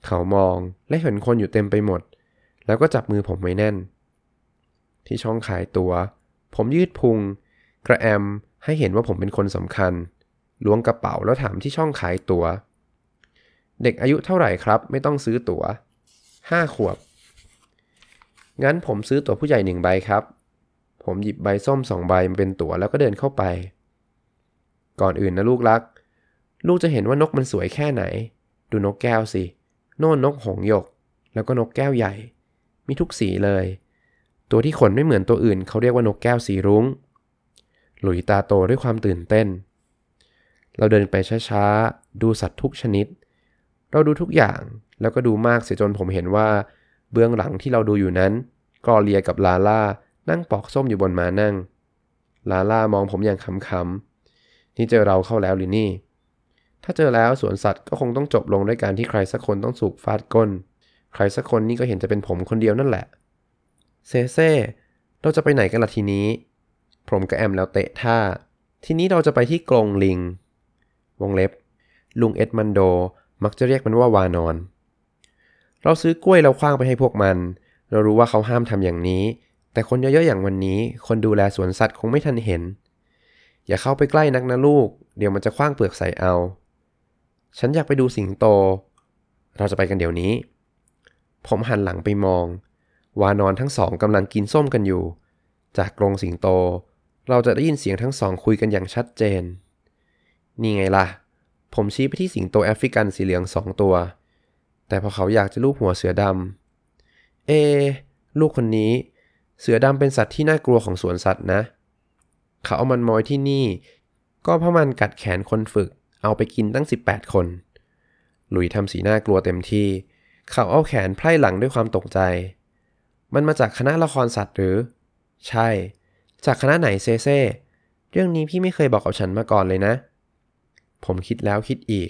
เขามองและเห็นคนอยู่เต็มไปหมดแล้วก็จับมือผมไว้แน่นที่ช่องขายตัวผมยืดพุงกระแอมให้เห็นว่าผมเป็นคนสำคัญล้วงกระเป๋าแล้วถามที่ช่องขายตัวเด็กอายุเท่าไหร่ครับไม่ต้องซื้อตั๋วห้าขวบงั้นผมซื้อตั๋วผู้ใหญ่หนึ่งใบครับผมหยิบใบส้มสองใบมาเป็นตั๋วแล้วก็เดินเข้าไปก่อนอื่นนะลูกรักลูกจะเห็นว่านกมันสวยแค่ไหนดูนกแก้วสิโน่นนกหงส์หยกแล้วก็นกแก้วใหญ่มีทุกสีเลยตัวที่ขนไม่เหมือนตัวอื่นเขาเรียกว่านกแก้วสีรุ้งหลุยตาโตด้วยความตื่นเต้นเราเดินไปช้าๆดูสัตว์ทุกชนิดเราดูทุกอย่างแล้วก็ดูมากเสียจนผมเห็นว่าเบื้องหลังที่เราดูอยู่นั้นกอเลียกับลาล่านั่งปอกส้มอยู่บนม้านั่งลาล่ามองผมอย่างขำๆนี่เจอเราเข้าแล้วหรือนี่ถ้าเจอแล้วสวนสัตว์ก็คงต้องจบลงด้วยการที่ใครสักคนต้องสูบฟาดก้นใครสักคนนี่ก็เห็นจะเป็นผมคนเดียวนั่นแหละเซเซ่เราจะไปไหนกันล่ะทีนี้ผมกับแอมแล้วเตะท่าทีนี้เราจะไปที่กรงลิงวงเล็บลุงเอ็ดมันโดมักจะเรียกมันว่าวานอนเราซื้อกล้วยเราคว้างไปให้พวกมันเรารู้ว่าเขาห้ามทำอย่างนี้แต่คนเยอะๆอย่างวันนี้คนดูแลสวนสัตว์คงไม่ทันเห็นอย่าเข้าไปใกล้นักนะลูกเดี๋ยวมันจะคว้างเปลือกใส่เอาฉันอยากไปดูสิงโตเราจะไปกันเดี๋ยวนี้ผมหันหลังไปมองวานอนทั้งสองกำลังกินส้มกันอยู่จากกรงสิงโตเราจะได้ยินเสียงทั้งสองคุยกันอย่างชัดเจนนี่ไงล่ะผมชี้ไปที่สิงโตแอฟริกันสีเหลืองสองตัวแต่พอเขาอยากจะลูบหัวเสือดำเอลูกคนนี้ เสือดำเป็นสัตว์ที่น่ากลัวของสวนสัตว์นะเขาเอามันมอยที่นี่ก็เพราะมันกัดแขนคนฝึกเอาไปกินตั้งสิบแปดคนหลุยทำสีหน้ากลัวเต็มที่เขาเอาแขนไพล่หลังด้วยความตกใจมันมาจากคณะละครสัตว์หรือใช่จากคณะไหนเซ่เซ่เรื่องนี้พี่ไม่เคยบอกกับฉันมาก่อนเลยนะผมคิดแล้วคิดอีก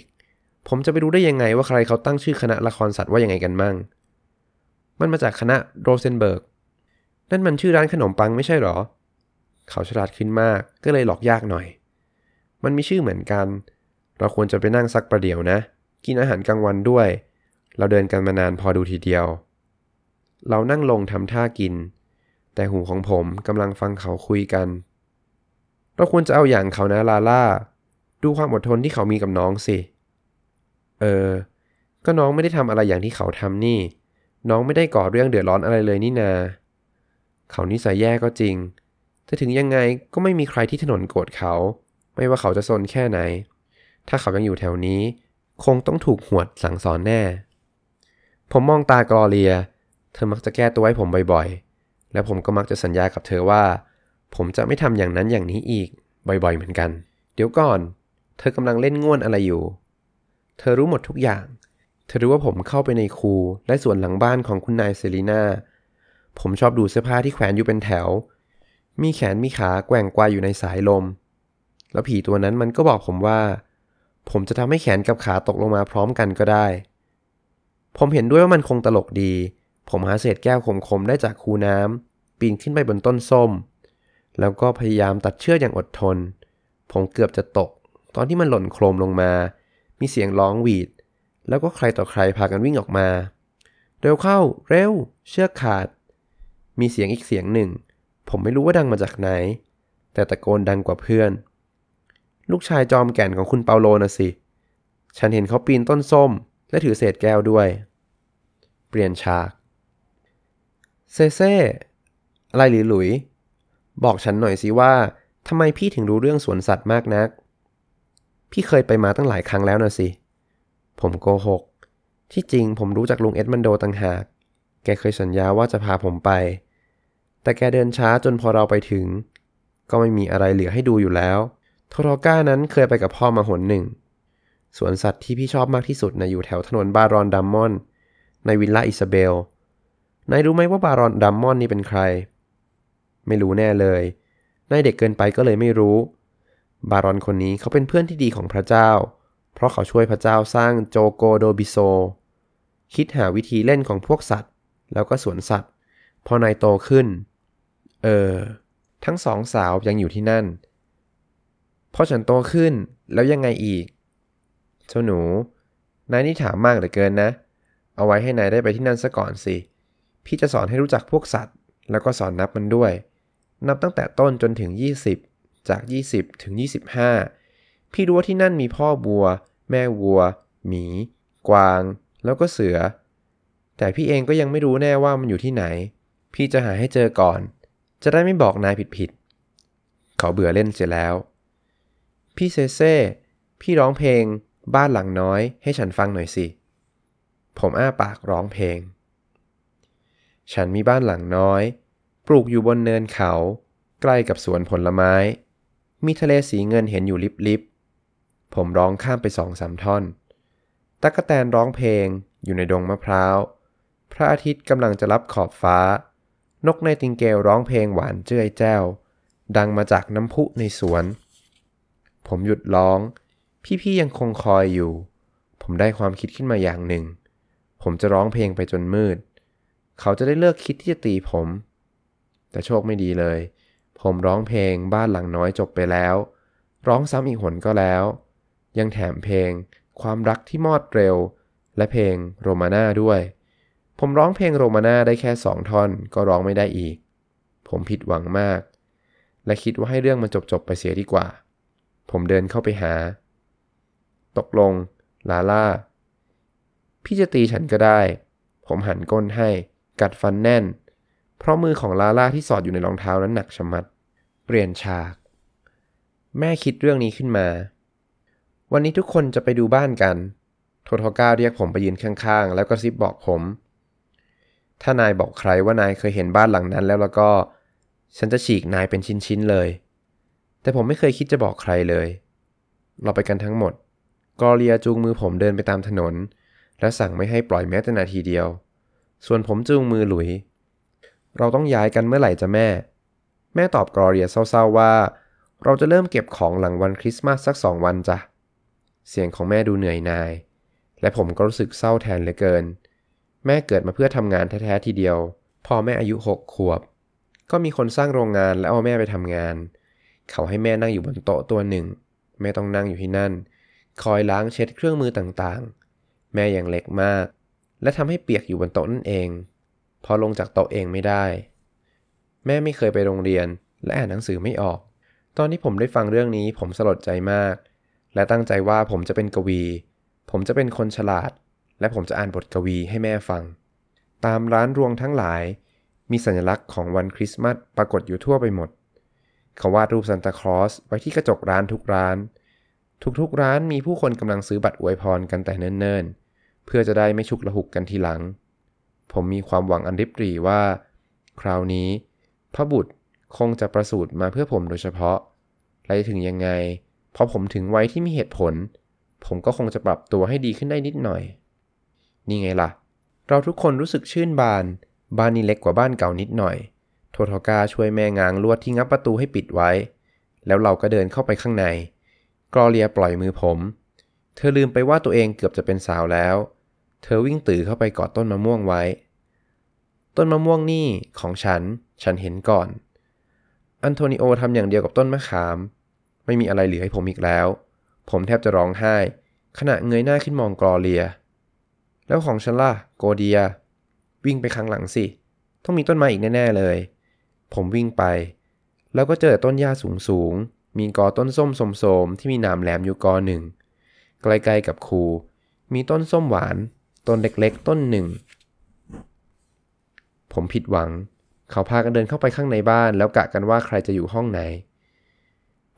ผมจะไปรู้ได้ยังไงว่าใครเขาตั้งชื่อคณะละครสัตว์ว่ายังไงกันมั่งมันมาจากคณะโรเซนเบิร์กนั่นมันชื่อร้านขนมปังไม่ใช่หรอเขาฉลาดขึ้นมากก็เลยหลอกยากหน่อยมันมีชื่อเหมือนกันเราควรจะไปนั่งสักประเดี๋ยวนะกินอาหารกลางวันด้วยเราเดินกันมานานพอดูทีเดียวเรานั่งลงทำท่ากินแต่หูของผมกำลังฟังเขาคุยกันเราควรจะเอาอย่างเขานะลาล่าดูความอดทนที่เขามีกับน้องสิเออก็น้องไม่ได้ทำอะไรอย่างที่เขาทำนี่น้องไม่ได้ก่อเรื่องเดือดร้อนอะไรเลยนี่นาเขานิสัยแย่ก็จริงแต่ถึงยังไงก็ไม่มีใครที่ถนนโกรธเขาไม่ว่าเขาจะซนแค่ไหนถ้าเขายังอยู่แถวนี้คงต้องถูกหวดสั่งสอนแน่ผมมองตากลอเรียเธอมักจะแก้ตัวให้ผมบ่อยๆและผมก็มักจะสัญญากับเธอว่าผมจะไม่ทำอย่างนั้นอย่างนี้อีกบ่อยๆเหมือนกันเดี๋ยวก่อนเธอกำลังเล่นง่วนอะไรอยู่เธอรู้หมดทุกอย่างเธอรู้ว่าผมเข้าไปในคูและสวนหลังบ้านของคุณนายเซรีนาผมชอบดูเสื้อผ้าที่แขวนอยู่เป็นแถวมีแขนมีขาแกว่งไกวอยู่ในสายลมแล้วผีตัวนั้นมันก็บอกผมว่าผมจะทำให้แขนกับขาตกลงมาพร้อมกันก็ได้ผมเห็นด้วยว่ามันคงตลกดีผมหาเศษแก้วคมๆได้จากคูน้ำปีนขึ้นไปบนต้นส้มแล้วก็พยายามตัดเชือกอย่างอดทนผมเกือบจะตกตอนที่มันหล่นโคลมลงมามีเสียงร้องหวีดแล้วก็ใครต่อใครพากันวิ่งออกมาเร็วเข้าเร็วเชือกขาดมีเสียงอีกเสียงหนึ่งผมไม่รู้ว่าดังมาจากไหนแต่ตะโกนดังกว่าเพื่อนลูกชายจอมแก่นของคุณเปาโลนะสิฉันเห็นเขาปีนต้นส้มและถือเศษแก้วด้วยเปลี่ยนฉากเซเซ่อะไรหรือหลุยบอกฉันหน่อยสิว่าทำไมพี่ถึงรู้เรื่องสวนสัตว์มากนักพี่เคยไปมาตั้งหลายครั้งแล้วนะสิผมโกหกที่จริงผมรู้จากลุงเอ็ดมันโดต่างหากแกเคยสัญญาว่าจะพาผมไปแต่แกเดินช้าจนพอเราไปถึงก็ไม่มีอะไรเหลือให้ดูอยู่แล้วโทโรก้านั้นเคยไปกับพ่อมาหนหนึ่งสวนสัตว์ที่พี่ชอบมากที่สุดนะอยู่แถวถนนบารอนดัมมอนในวิลล่าอิซาเบลนายรู้ไหมว่าบารอนดัมมอนนี่เป็นใครไม่รู้แน่เลยนายเด็กเกินไปก็เลยไม่รู้บารอนคนนี้เขาเป็นเพื่อนที่ดีของพระเจ้าเพราะเขาช่วยพระเจ้าสร้างโจโกโดบิโซคิดหาวิธีเล่นของพวกสัตว์แล้วก็สวนสัตว์พอนายโตขึ้นเออทั้งสองสาวยังอยู่ที่นั่นพอฉันโตขึ้นแล้วยังไงอีกเจ้าหนูนายนี่ถามมากเหลือเกินนะเอาไว้ให้นายได้ไปที่นั่นซะก่อนสิพี่จะสอนให้รู้จักพวกสัตว์แล้วก็สอนนับมันด้วยนับตั้งแต่ต้นจนถึงยี่สิบจากยี่สิบถึงยี่สิบห้าพี่รู้ว่าที่นั่นมีพ่อบัวแม่วัวหมีกวางแล้วก็เสือแต่พี่เองก็ยังไม่รู้แน่ว่ามันอยู่ที่ไหนพี่จะหาให้เจอก่อนจะได้ไม่บอกนายผิดๆเขาเบื่อเล่นเสียแล้วพี่เซเซ่พี่ร้องเพลงบ้านหลังน้อยให้ฉันฟังหน่อยสิผมอ้าปากร้องเพลงฉันมีบ้านหลังน้อยปลูกอยู่บนเนินเขาใกล้กับสวนผลไม้มีทะเลสีเงินเห็นอยู่ลิบๆผมร้องข้ามไปสองสามท่อนตั๊กแตนร้องเพลงอยู่ในดงมะพร้าวพระอาทิตย์กำลังจะลับขอบฟ้านกไนติงเกลร้องเพลงหวานเจ้ยแจ้วดังมาจากน้ำพุในสวนผมหยุดร้องพี่ๆยังคงคอยอยู่ผมได้ความคิดขึ้นมาอย่างหนึ่งผมจะร้องเพลงไปจนมืดเขาจะได้เลิกคิดที่จะตีผมแต่โชคไม่ดีเลยผมร้องเพลงบ้านหลังน้อยจบไปแล้วร้องซ้ำอีกหนก็แล้วยังแถมเพลงความรักที่มอดเร็วและเพลงโรมาน่าด้วยผมร้องเพลงโรมาน่าได้แค่สองท่อนก็ร้องไม่ได้อีกผมผิดหวังมากและคิดว่าให้เรื่องมันจบๆไปเสียดีกว่าผมเดินเข้าไปหาตกลงลาล่าพี่จะตีฉันก็ได้ผมหันก้นให้กัดฟันแน่นเพราะมือของลาล่าที่สอดอยู่ในรองเท้านั้นหนักชะมัดเปลี่ยนฉากแม่คิดเรื่องนี้ขึ้นมาวันนี้ทุกคนจะไปดูบ้านกันโทโทก้าเรียกผมไปยืนข้างๆแล้วก็กระซิบบอกผม ถ้านายบอกใครว่านายเคยเห็นบ้านหลังนั้นแล้วแล้วก็ฉันจะฉีกนายเป็นชิ้นๆเลยแต่ผมไม่เคยคิดจะบอกใครเลยเราไปกันทั้งหมดกอเรียจูงมือผมเดินไปตามถนนและสั่งไม่ให้ปล่อยแม้แต่นาทีเดียวส่วนผมจูงมือหลุยเราต้องย้ายกันเมื่อไหร่จะแม่แม่ตอบกอเรียเศร้าๆว่าเราจะเริ่มเก็บของหลังวันคริสต์มาสสักสองวันจ้ะเสียงของแม่ดูเหนื่อยนายและผมก็รู้สึกเศร้าแทนเหลือเกินแม่เกิดมาเพื่อทำงานแท้ๆทีเดียวพอแม่อายุหกขวบก็มีคนสร้างโรงงานแล้วเอาแม่ไปทำงานเขาให้แม่นั่งอยู่บนโต๊ะตัวหนึ่งแม่ต้องนั่งอยู่ที่นั่นคอยล้างเช็ดเครื่องมือต่างๆแม่ยังเล็กมากและทำให้เปียกอยู่บนโต๊ะนั่นเองพอลงจากโต๊ะเองไม่ได้แม่ไม่เคยไปโรงเรียนและอ่านหนังสือไม่ออกตอนที่ผมได้ฟังเรื่องนี้ผมสลดใจมากและตั้งใจว่าผมจะเป็นกวีผมจะเป็นคนฉลาดและผมจะอ่านบทกวีให้แม่ฟังตามร้านรวงทั้งหลายมีสัญลักษณ์ของวันคริสต์มาสปรากฏอยู่ทั่วไปหมดเขาวาดรูปซานตาคลอสไว้ที่กระจกร้านทุกร้านทุกๆร้านมีผู้คนกำลังซื้อบัตรอวยพรกันแต่เนิ่นๆเพื่อจะได้ไม่ฉุกละหุกกันทีหลังผมมีความหวังอันริบหรี่ว่าคราวนี้พระบุตรคงจะประสูติมาเพื่อผมโดยเฉพาะและถึงยังไงพอผมถึงวัยที่มีเหตุผลผมก็คงจะปรับตัวให้ดีขึ้นได้นิดหน่อยนี่ไงล่ะเราทุกคนรู้สึกชื่นบานบ้านนี้เล็กกว่าบ้านเก่านิดหน่อยโทโทกาช่วยแม่ง้างลวดที่งับประตูให้ปิดไว้แล้วเราก็เดินเข้าไปข้างในกรอเลียปล่อยมือผมเธอลืมไปว่าตัวเองเกือบจะเป็นสาวแล้วเธอวิ่งตื่นเข้าไปกอดต้นมะม่วงไว้ต้นมะม่วงนี่ของฉันฉันเห็นก่อนอันโทนิโอทำอย่างเดียวกับต้นมะขามไม่มีอะไรเหลือให้ผมอีกแล้วผมแทบจะร้องไห้ขณะเงยหน้าขึ้นมองกรอเลียแล้วของฉันล่ะโกเดียวิ่งไปข้างหลังสิต้องมีต้นไม้อีกแน่ๆเลยผมวิ่งไปแล้วก็เจอต้นหญ้าสูงๆมีกอต้นส้มสมๆที่มีหนามแหลมอยู่กอหนึ่งใกล้ๆกับคูมีต้นส้มหวานต้นเล็กๆต้นหนึ่งผมผิดหวังเขาพากันเดินเข้าไปข้างในบ้านแล้วกะกันว่าใครจะอยู่ห้องไหน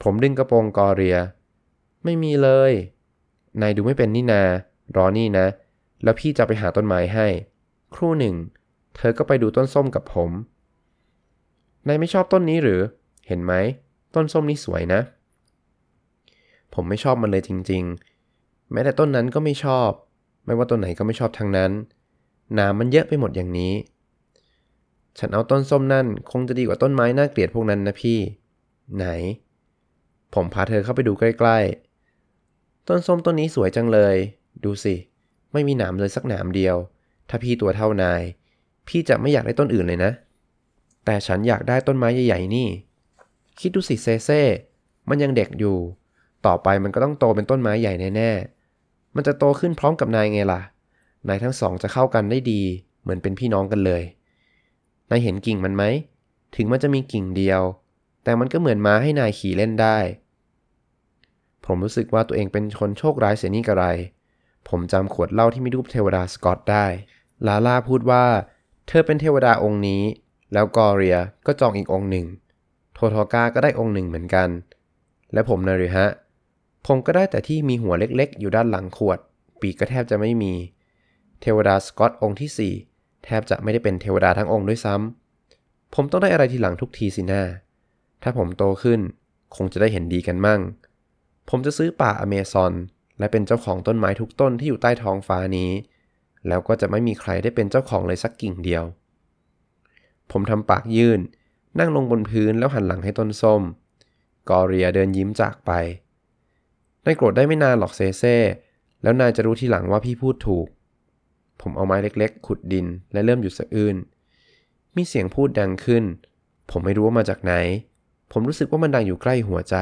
ผมดึงกระโปรงกอเรียไม่มีเลยนายดูไม่เป็นนี่นารอนี่นะแล้วพี่จะไปหาต้นไม้ให้ครู่หนึ่งเธอก็ไปดูต้นส้มกับผมนายไม่ชอบต้นนี้หรือเห็นไหมต้นส้มนี่สวยนะผมไม่ชอบมันเลยจริงๆแม้แต่ต้นนั้นก็ไม่ชอบไม่ว่าต้นไหนก็ไม่ชอบทั้งนั้นหนามมันเยอะไปหมดอย่างนี้ฉันเอาต้นส้มนั่นคงจะดีกว่าต้นไม้น่าเกลียดพวกนั้นนะพี่ไหนผมพาเธอเข้าไปดูใกล้ๆต้นส้มต้นนี้สวยจังเลยดูสิไม่มีหนามเลยสักหนามเดียวถ้าพี่ตัวเท่านายพี่จะไม่อยากได้ต้นอื่นเลยนะแต่ฉันอยากได้ต้นไม้ใหญ่ๆนี่คิดดูสิเซเซ่มันยังเด็กอยู่ต่อไปมันก็ต้องโตเป็นต้นไม้ใหญ่แน่ๆมันจะโตขึ้นพร้อมกับนายไงล่ะนายทั้งสองจะเข้ากันได้ดีเหมือนเป็นพี่น้องกันเลยนายเห็นกิ่งมันไหมถึงมันจะมีกิ่งเดียวแต่มันก็เหมือนม้าให้นายขี่เล่นได้ผมรู้สึกว่าตัวเองเป็นคนโชคร้ายเสียนี่กระไรผมจำขวดเหล้าที่มีรูปเทวดาสกอตได้ลาล่าพูดว่าเธอเป็นเทวดาองค์นี้แล้วกอเรียก็จองอีกองค์หนึ่งโททอก้าก็ได้องค์หนึ่งเหมือนกันและผมนะหรือฮะผมก็ได้แต่ที่มีหัวเล็กๆอยู่ด้านหลังขวดปีกก็แทบจะไม่มีเทวดาสกอตองค์ที่สี่แทบจะไม่ได้เป็นเทวดาทั้งองค์ด้วยซ้ำผมต้องได้อะไรทีหลังทุกทีสินะถ้าผมโตขึ้นคงจะได้เห็นดีกันมั่งผมจะซื้อป่าอเมซอนและเป็นเจ้าของต้นไม้ทุกต้นที่อยู่ใต้ท้องฟ้านี้แล้วก็จะไม่มีใครได้เป็นเจ้าของเลยสักกิ่งเดียวผมทำปากยื่นนั่งลงบนพื้นแล้วหันหลังให้ต้นส้มกอเรียเดินยิ้มจากไปนายโกรธได้ไม่นานหรอกเซเซ่แล้วนายจะรู้ทีหลังว่าพี่พูดถูกผมเอาไม้เล็กๆขุดดินและเริ่มหยุดสะอื้นมีเสียงพูดดังขึ้นผมไม่รู้ว่ามาจากไหนผมรู้สึกว่ามันดังอยู่ใกล้หัวใจ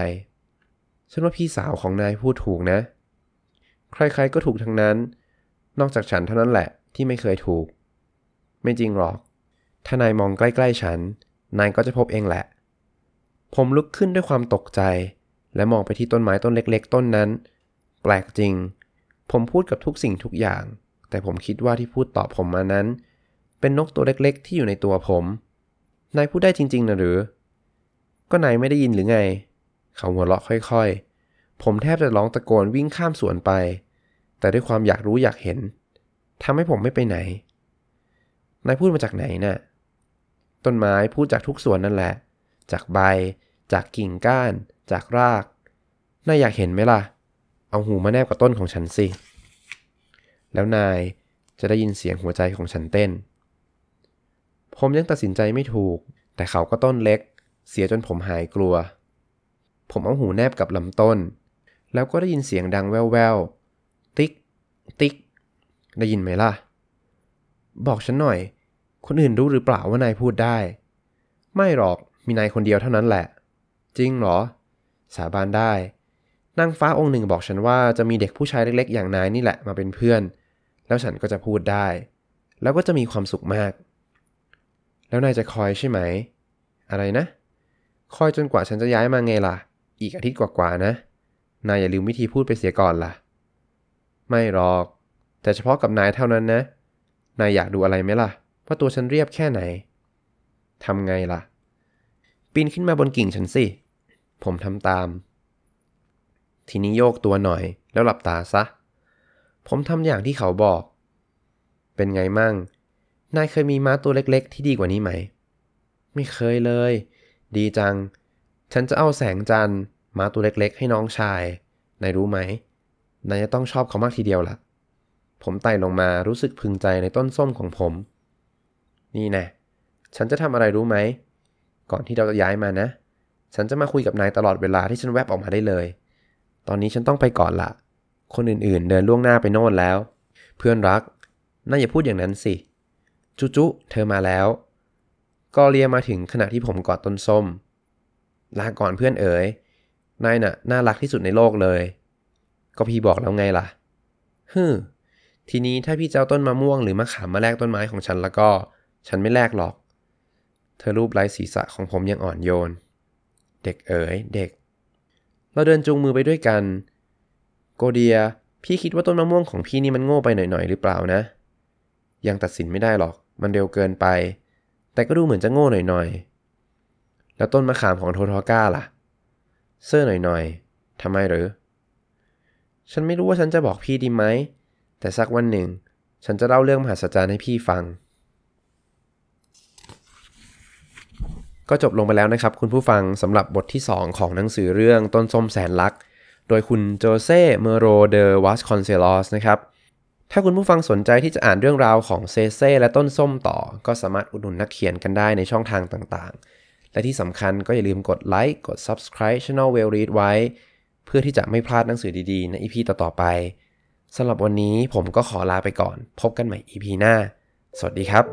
ฉันว่าพี่สาวของนายพูดถูกนะใครๆก็ถูกทั้งนั้นนอกจากฉันเท่านั้นแหละที่ไม่เคยถูกไม่จริงหรอกถ้านายมองใกล้ๆฉันนายก็จะพบเองแหละผมลุกขึ้นด้วยความตกใจและมองไปที่ต้นไม้ต้นเล็กๆต้นนั้นแปลกจริงผมพูดกับทุกสิ่งทุกอย่างแต่ผมคิดว่าที่พูดตอบผมมานั้นเป็นนกตัวเล็กๆที่อยู่ในตัวผมนายพูดได้จริงๆนะหรือก็นายไม่ได้ยินหรือไงเขาหัวเราะค่อยๆผมแทบจะร้องตะโกนวิ่งข้ามสวนไปแต่ด้วยความอยากรู้อยากเห็นทำให้ผมไม่ไปไหน นายพูดมาจากไหนน่ะต้นไม้พูดจากทุกส่วนนั่นแหละจากใบจากกิ่งก้านจากรากนายอยากเห็นไหมล่ะเอาหูมาแนบกับต้นของฉันสิแล้วนายจะได้ยินเสียงหัวใจของฉันเต้นผมยังตัดสินใจไม่ถูกแต่เขาก็ต้นเล็กเสียจนผมหายกลัวผมเอาหูแนบกับลำต้นแล้วก็ได้ยินเสียงดังแว่วๆติ๊กติ๊กได้ยินไหมล่ะบอกฉันหน่อยคนอื่นรู้หรือเปล่าว่านายพูดได้ไม่หรอกมีนายคนเดียวเท่านั้นแหละจริงเหรอสาบานได้นางฟ้าองค์หนึ่งบอกฉันว่าจะมีเด็กผู้ชายเล็กๆอย่างนายนี่แหละมาเป็นเพื่อนแล้วฉันก็จะพูดได้แล้วก็จะมีความสุขมากแล้วนายจะคอยใช่ไหมอะไรนะคอยจนกว่าฉันจะย้ายมาไงล่ะอีกอาทิตย์กว่าๆนะนายอย่าลืมวิธีพูดไปเสียก่อนล่ะไม่หรอกแต่เฉพาะกับนายเท่านั้นนะนายอยากดูอะไรไหมล่ะว่าตัวฉันเรียบแค่ไหนทำไงล่ะปีนขึ้นมาบนกิ่งฉันสิผมทำตามทีนี้โยกตัวหน่อยแล้วหลับตาซะผมทำอย่างที่เขาบอกเป็นไงมั่งนายเคยมีม้าตัวเล็กๆที่ดีกว่านี้ไหมไม่เคยเลยดีจังฉันจะเอาแสงจันทร์ม้าตัวเล็กๆให้น้องชายนายรู้ไหมนายจะต้องชอบเขามากทีเดียวล่ะผมไต่ลงมารู้สึกพึงใจในต้นส้มของผมนี่แน่ฉันจะทำอะไรรู้ไหมก่อนที่เราจะย้ายมานะฉันจะมาคุยกับนายตลอดเวลาที่ฉันแวบออกมาได้เลยตอนนี้ฉันต้องไปก่อนละคนอื่นๆเดินล่วงหน้าไปโน่นแล้วเพื่อนรักน่าอย่าพูดอย่างนั้นสิจุจุเธอมาแล้วกอเลียมาถึงขณะที่ผมกอดต้นส้มลาก่อนเพื่อนเอ๋ยนายน่ะน่ารักที่สุดในโลกเลยก็พี่บอกแล้วไงล่ะฮึทีนี้ถ้าพี่เจ้าต้นมะม่วงหรือมะขามมาแลกต้นไม้ของฉันแล้วก็ฉันไม่แลกหรอกเธอรูปไร้ศีรษะของผมยังอ่อนโยนเด็กเอ๋ยเด็กเราเดินจูงมือไปด้วยกันโกเดียพี่คิดว่าต้นมะม่วงของพี่นี่มันโง่ไปหน่อยๆหรือเปล่านะยังตัดสินไม่ได้หรอกมันเร็วเกินไปแต่ก็ดูเหมือนจะโง่หน่อยๆแล้วต้นมะขามของโททอก้าล่ะเซ่อหน่อยๆทำไมหรือฉันไม่รู้ว่าฉันจะบอกพี่ดีไหมแต่สักวันหนึ่งฉันจะเล่าเรื่องมหัศจรรย์ให้พี่ฟังก็จบลงไปแล้วนะครับคุณผู้ฟังสำหรับบทที่สองของหนังสือเรื่องต้นส้มแสนรักโดยคุณโจเซ่เมโรเดวัสคอนเซลอสนะครับถ้าคุณผู้ฟังสนใจที่จะอ่านเรื่องราวของเซเซ่และต้นส้มต่อก็สามารถอุดหนุนนักเขียนกันได้ในช่องทางต่างๆและที่สำคัญก็อย่าลืมกดไลค์กด Subscribe Channel Wellreads ไว้เพื่อที่จะไม่พลาดหนังสือดีๆใน อี พี ต่อๆไปสำหรับวันนี้ผมก็ขอลาไปก่อนพบกันใหม่ อี พี หน้าสวัสดีครับ